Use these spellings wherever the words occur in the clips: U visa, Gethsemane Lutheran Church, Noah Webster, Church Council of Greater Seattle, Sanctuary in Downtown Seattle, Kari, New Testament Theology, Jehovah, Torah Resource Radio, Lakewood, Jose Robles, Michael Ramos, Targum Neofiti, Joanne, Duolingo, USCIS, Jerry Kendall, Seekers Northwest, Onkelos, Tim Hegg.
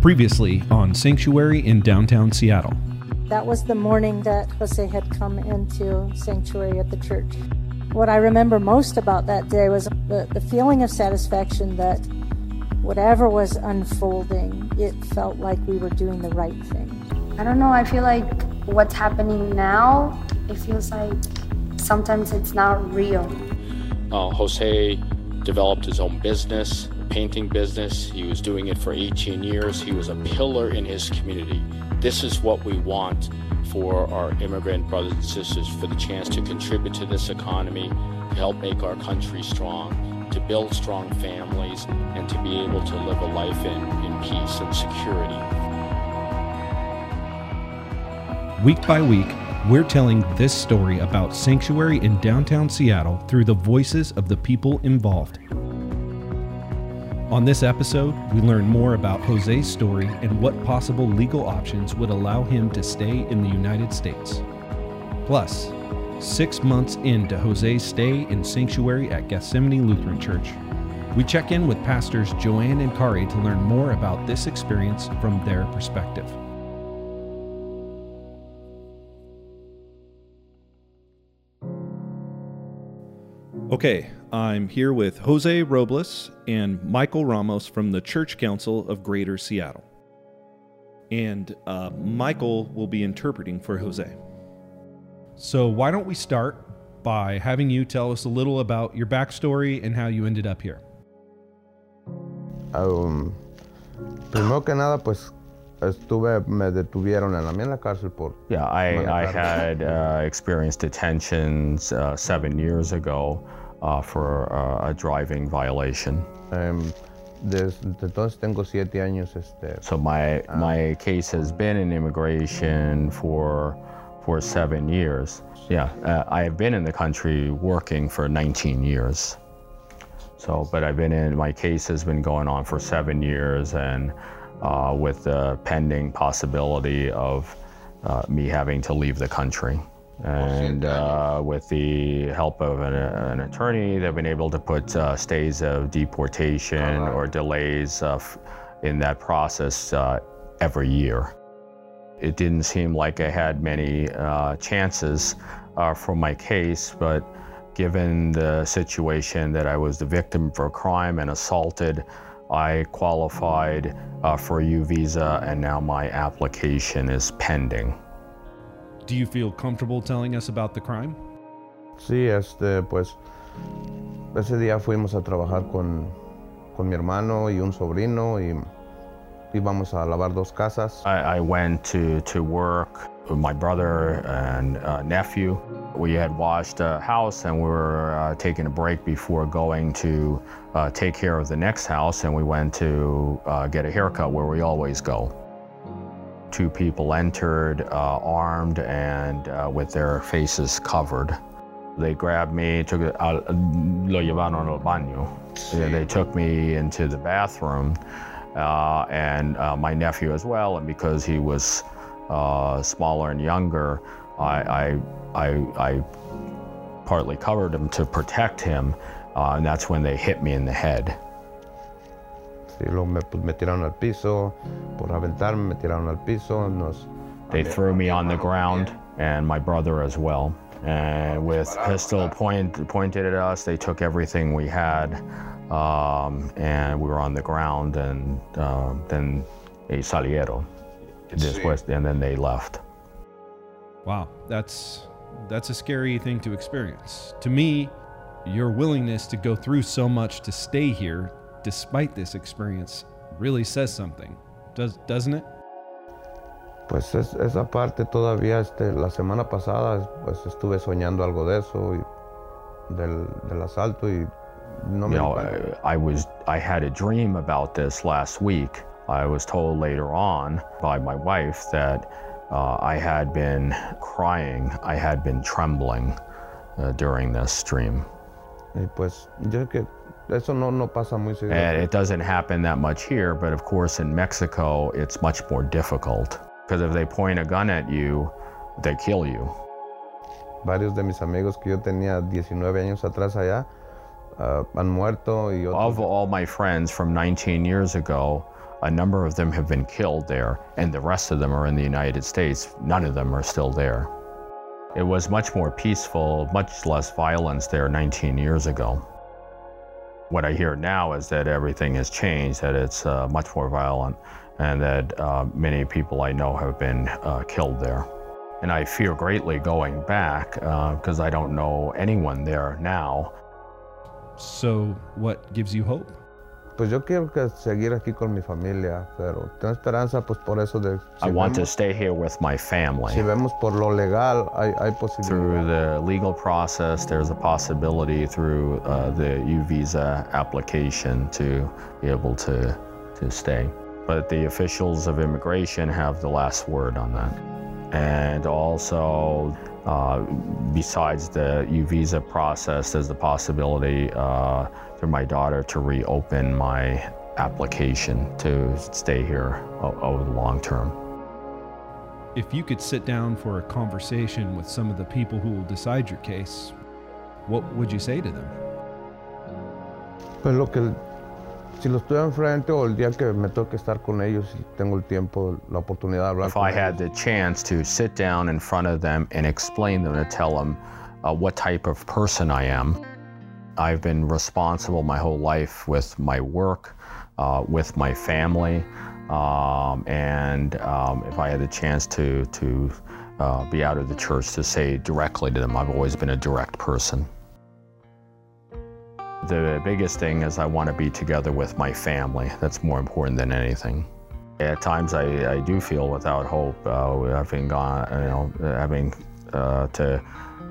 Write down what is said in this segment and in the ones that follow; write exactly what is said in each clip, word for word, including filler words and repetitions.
Previously on Sanctuary in Downtown Seattle. That was the morning that Jose had come into Sanctuary at the church. What I remember most about that day was the, the feeling of satisfaction that whatever was unfolding, it felt like we were doing the right thing. I don't know, I feel like what's happening now, it feels like sometimes it's not real. Uh, Jose developed his own business, painting business. He was doing it for eighteen years. He was a pillar in his community. This is what we want for our immigrant brothers and sisters, for the chance to contribute to this economy, to help make our country strong, to build strong families, and to be able to live a life in, in peace and security. Week by week, we're telling this story about Sanctuary in Downtown Seattle through the voices of the people involved. On this episode, we learn more about Jose's story and what possible legal options would allow him to stay in the United States. Plus, six months into Jose's stay in Sanctuary at Gethsemane Lutheran Church, we check in with pastors Joanne and Kari to learn more about this experience from their perspective. Okay, I'm here with Jose Robles and Michael Ramos from the Church Council of Greater Seattle. And uh, Michael will be interpreting for Jose. So why don't we start by having you tell us a little about your backstory and how you ended up here? Um, primero que nada, pues, estuve, me detuvieron a mí en la cárcel por... Yeah, I, I had uh, experienced detentions uh, seven years ago uh, for uh, a driving violation. Um, desde entonces tengo siete años, este, so my uh, my case has been in immigration for for seven years. Yeah, uh, I have been in the country working for nineteen years. So, but I've been in my case has been going on for seven years and. Uh, with the pending possibility of uh, me having to leave the country. And uh, with the help of an, an attorney, they've been able to put uh, stays of deportation uh-huh. or delays uh, in that process uh, every year. It didn't seem like I had many uh, chances uh, for my case, but given the situation that I was the victim for a crime and assaulted, I qualified uh, for a U visa, and now my application is pending. Do you feel comfortable telling us about the crime? Sí, este, pues, ese día fuimos a trabajar con, con mi hermano y un sobrino, y íbamos a lavar dos casas. I, I went to, to work with my brother and uh, nephew. We had washed a house and we were uh, taking a break before going to uh, take care of the next house, and we went to uh, get a haircut where we always go. Two people entered, uh, armed and uh, with their faces covered. They grabbed me, took uh, lo llevaron al baño. Yeah, they took me into the bathroom uh, and uh, my nephew as well, and because he was uh, smaller and younger, I, I, I partly covered him to protect him, uh, and that's when they hit me in the head. They threw me on the ground, and my brother as well. And with pistol point, pointed at us, they took everything we had, um, and we were on the ground, and uh, then they salieron. And then they left. Wow, that's that's a scary thing to experience. To me, your willingness to go through so much to stay here, despite this experience, really says something, does, doesn't it? Pues es, esa parte todavía, este, la semana pasada, pues estuve soñando algo de eso, y del, del asalto, y no me... You know, I, I was, I had a dream about this last week. I was told later on by my wife that Uh, I had been crying, I had been trembling uh, during this dream. And it doesn't happen that much here, but of course in Mexico it's much more difficult. Because if they point a gun at you, they kill you. Varios de mis amigos que yo tenía diecinueve años atrás allá, uh, Pan Muerto. Y otros. Of all my friends from nineteen years ago, a number of them have been killed there, and the rest of them are in the United States. None of them are still there. It was much more peaceful, much less violence there nineteen years ago. What I hear now is that everything has changed, that it's uh, much more violent, and that uh, many people I know have been uh, killed there. And I fear greatly going back because uh, I don't know anyone there now. So what gives you hope? I want to stay here with my family. Through the legal process, there's a possibility through uh, the U visa application to be able to, to stay. But the officials of immigration have the last word on that. And also, uh, besides the U visa process, there's the possibility uh, for my daughter to reopen my application to stay here over the long term. If you could sit down for a conversation with some of the people who will decide your case, what would you say to them? Pues lo que If I had the chance to sit down in front of them and explain them and tell them uh, what type of person I am. I've been responsible my whole life with my work, uh, with my family, um, and um, if I had the chance to, to uh, be out of the church, to say directly to them, I've always been a direct person. The biggest thing is I want to be together with my family. That's more important than anything. At times I, I do feel without hope. Uh, having gone, you know, having uh, to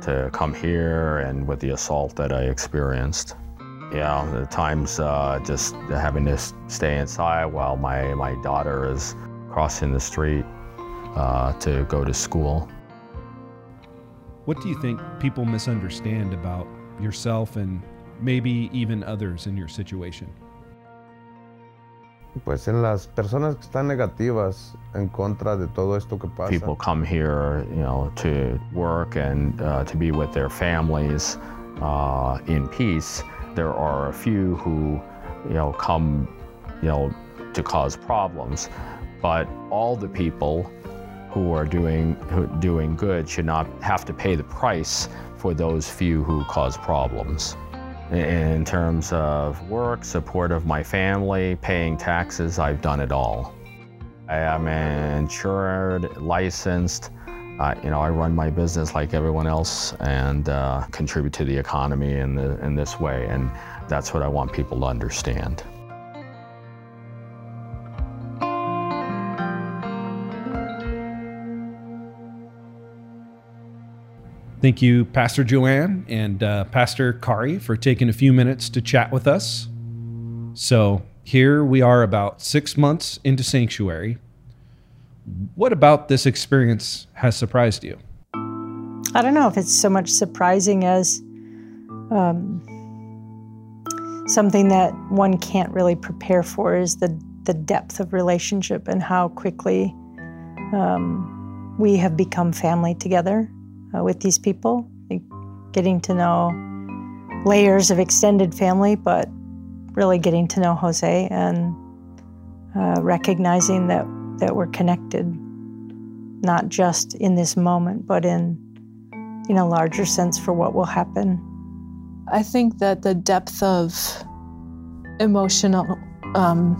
to come here and with the assault that I experienced. Yeah, at times uh, just having to stay inside while my my daughter is crossing the street uh, to go to school. What do you think people misunderstand about yourself and maybe even others in your situation? People come here, you know, to work and uh, to be with their families uh, in peace. There are a few who, you know, come, you know, to cause problems, but all the people who are doing who are doing good should not have to pay the price for those few who cause problems. In terms of work, support of my family, paying taxes, I've done it all. I am insured, licensed. Uh, you know, I run my business like everyone else and uh, contribute to the economy in, the, in this way, and that's what I want people to understand. Thank you, Pastor Joanne and uh, Pastor Kari, for taking a few minutes to chat with us. So here we are about six months into Sanctuary. What about this experience has surprised you? I don't know if it's so much surprising as um, something that one can't really prepare for is the, the depth of relationship and how quickly um, we have become family together. Uh, with these people, like getting to know layers of extended family, but really getting to know Jose and uh, recognizing that, that we're connected, not just in this moment, but in, in a larger sense for what will happen. I think that the depth of emotional um,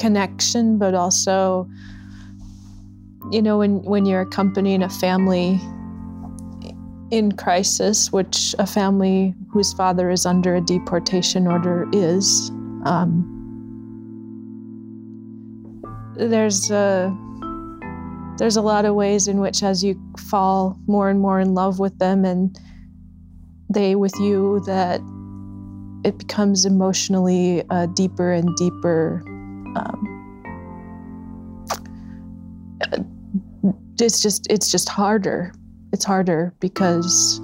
connection, but also, you know, when, when you're accompanying a family in crisis, which a family whose father is under a deportation order is, um, there's a, there's a lot of ways in which as you fall more and more in love with them and they with you, that it becomes emotionally a deeper and deeper um, it's just it's just harder. It's harder because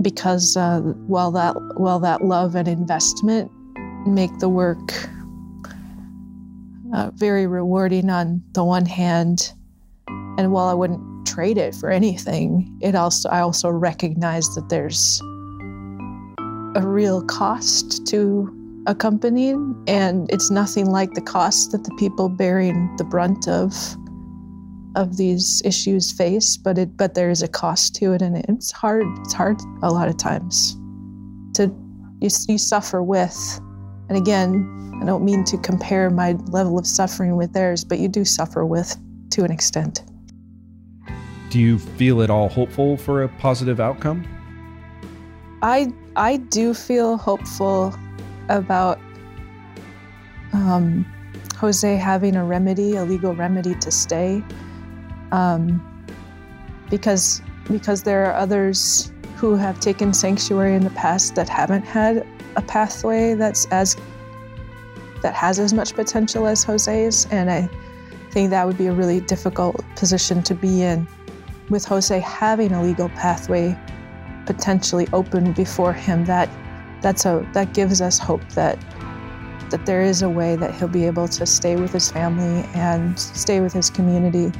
because uh, while that while that love and investment make the work uh, very rewarding on the one hand, and while I wouldn't trade it for anything, it also I also recognize that there's a real cost to a company, and it's nothing like the cost that the people bearing the brunt of of these issues face, but it but there is a cost to it, and it's hard. It's hard a lot of times to you, you suffer with. And again, I don't mean to compare my level of suffering with theirs, but you do suffer with to an extent. Do you feel at all hopeful for a positive outcome? I I do feel hopeful about um, Jose having a remedy, a legal remedy to stay, um, because because there are others who have taken sanctuary in the past that haven't had a pathway that's as that has as much potential as Jose's, and I think that would be a really difficult position to be in. With Jose having a legal pathway potentially open before him, that that's a that gives us hope that that there is a way that he'll be able to stay with his family and stay with his community.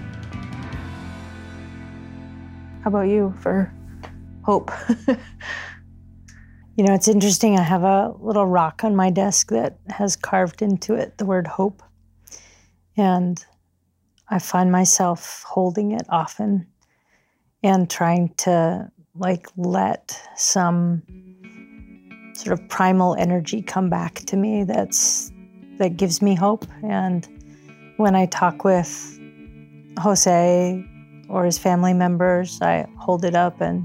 How about you for hope? You know, it's interesting. I have a little rock on my desk that has carved into it the word hope. And I find myself holding it often and trying to, like, let some sort of primal energy come back to me that's that gives me hope. And when I talk with Jose or his family members, I hold it up and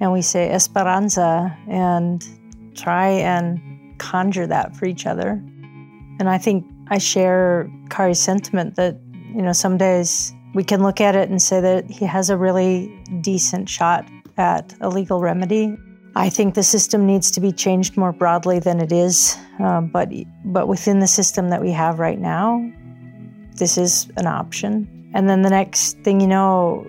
And we say esperanza and try and conjure that for each other. And I think I share Kari's sentiment that, you know, some days we can look at it and say that he has a really decent shot at a legal remedy. I think the system needs to be changed more broadly than it is, uh, but, but within the system that we have right now, this is an option. And then the next thing you know,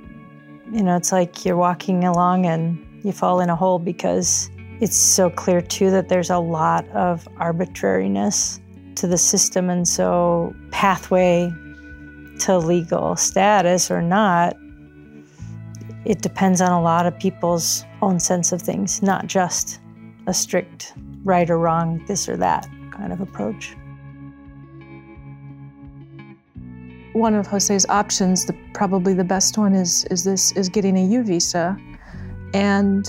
you know, it's like you're walking along and you fall in a hole, because it's so clear too that there's a lot of arbitrariness to the system. And so pathway to legal status or not, it depends on a lot of people's own sense of things, not just a strict right or wrong, this or that kind of approach. One of Jose's options, the, probably the best one, is is this is getting a U visa. And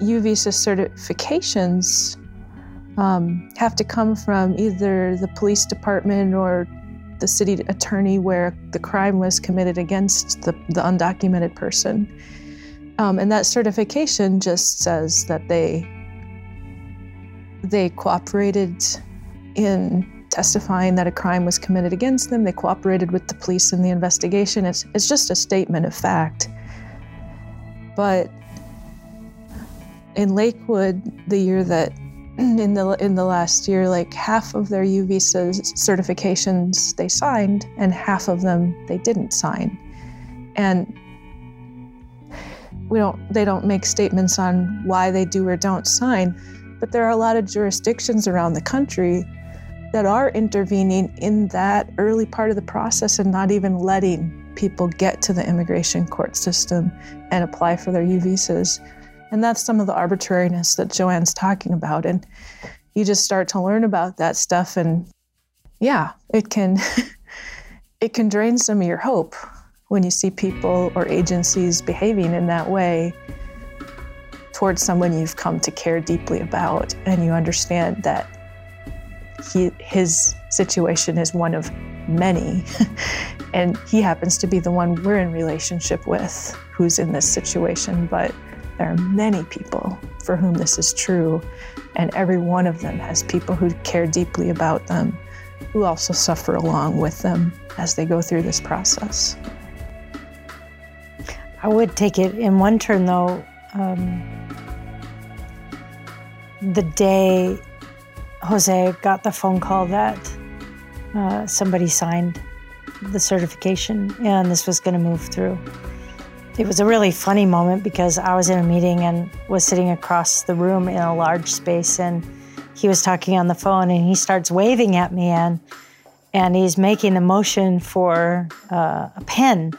U visa certifications um, have to come from either the police department or the city attorney where the crime was committed against the, the undocumented person. Um, and that certification just says that they they cooperated in testifying that a crime was committed against them. They cooperated with the police in the investigation. It's it's just a statement of fact. But in Lakewood, the year that in the in the last year, like half of their U visa certifications they signed, and half of them they didn't sign. And we don't they don't make statements on why they do or don't sign, but there are a lot of jurisdictions around the country that are intervening in that early part of the process and not even letting people get to the immigration court system and apply for their U visas. And that's some of the arbitrariness that Joanne's talking about. And you just start to learn about that stuff, and yeah, it can it can drain some of your hope when you see people or agencies behaving in that way towards someone you've come to care deeply about, and you understand that he, his situation is one of many, and he happens to be the one we're in relationship with who's in this situation, but there are many people for whom this is true, and every one of them has people who care deeply about them who also suffer along with them as they go through this process. I would take it in one turn, though. Um, the day Jose got the phone call that Uh, somebody signed the certification and this was going to move through, it was a really funny moment, because I was in a meeting and was sitting across the room in a large space, and he was talking on the phone, and he starts waving at me, and and he's making a motion for uh, a pen,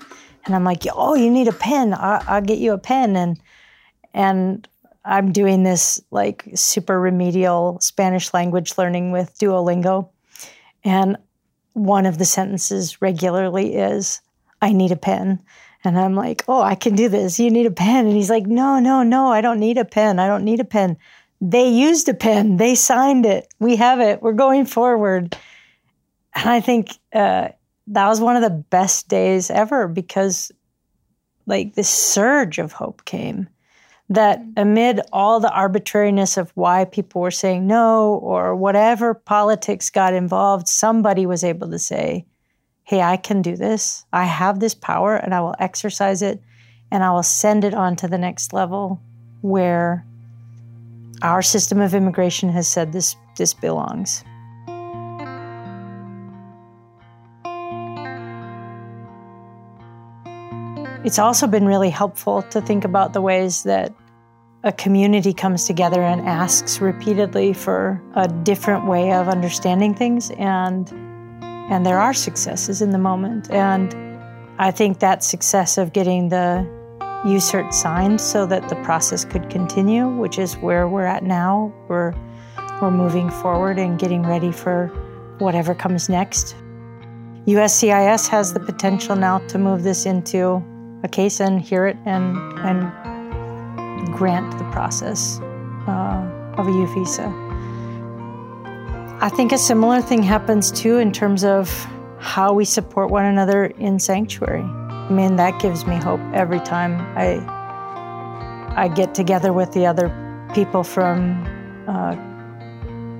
and I'm like, oh, you need a pen, I'll, I'll get you a pen. And and I'm doing this like super remedial Spanish language learning with Duolingo. And one of the sentences regularly is, I need a pen. And I'm like, oh, I can do this. You need a pen. And he's like, no, no, no, I don't need a pen. I don't need a pen. They used a pen. They signed it. We have it. We're going forward. And I think uh, that was one of the best days ever because like this surge of hope came that amid all the arbitrariness of why people were saying no or whatever politics got involved, somebody was able to say, hey, I can do this. I have this power and I will exercise it and I will send it on to the next level where our system of immigration has said this, this belongs. It's also been really helpful to think about the ways that a community comes together and asks repeatedly for a different way of understanding things, and and there are successes in the moment. And I think that success of getting the U S C I S signed so that the process could continue, which is where we're at now. We're, we're moving forward and getting ready for whatever comes next. U S C I S has the potential now to move this into a case and hear it and and grant the process uh, of a U visa. I think a similar thing happens too in terms of how we support one another in sanctuary. I mean, that gives me hope every time I I get together with the other people from uh,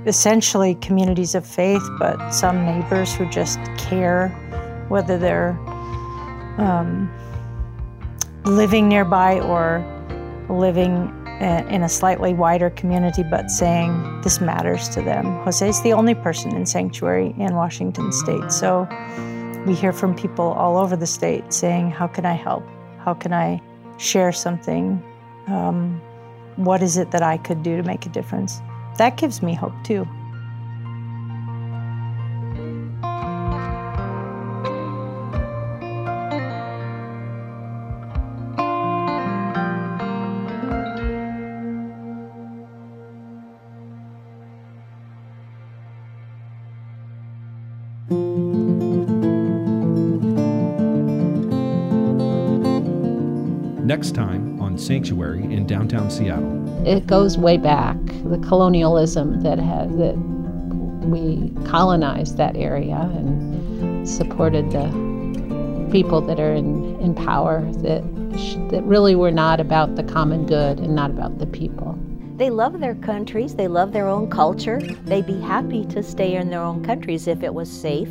essentially communities of faith, but some neighbors who just care, whether they're um, living nearby or living in a slightly wider community, but saying this matters to them. Jose's the only person in sanctuary in Washington state, so we hear from people all over the state saying, how can I help? How can I share something? Um, what is it that I could do to make a difference? That gives me hope too. Next time on Sanctuary in Downtown Seattle. It goes way back, the colonialism that has that we colonized that area and supported the people that are in, in power that that really were not about the common good and not about the people. They love their countries, they love their own culture. They'd be happy to stay in their own countries if it was safe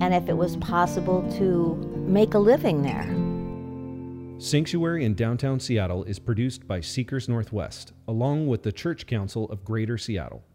and if it was possible to make a living there. Sanctuary in Downtown Seattle is produced by Seekers Northwest, along with the Church Council of Greater Seattle.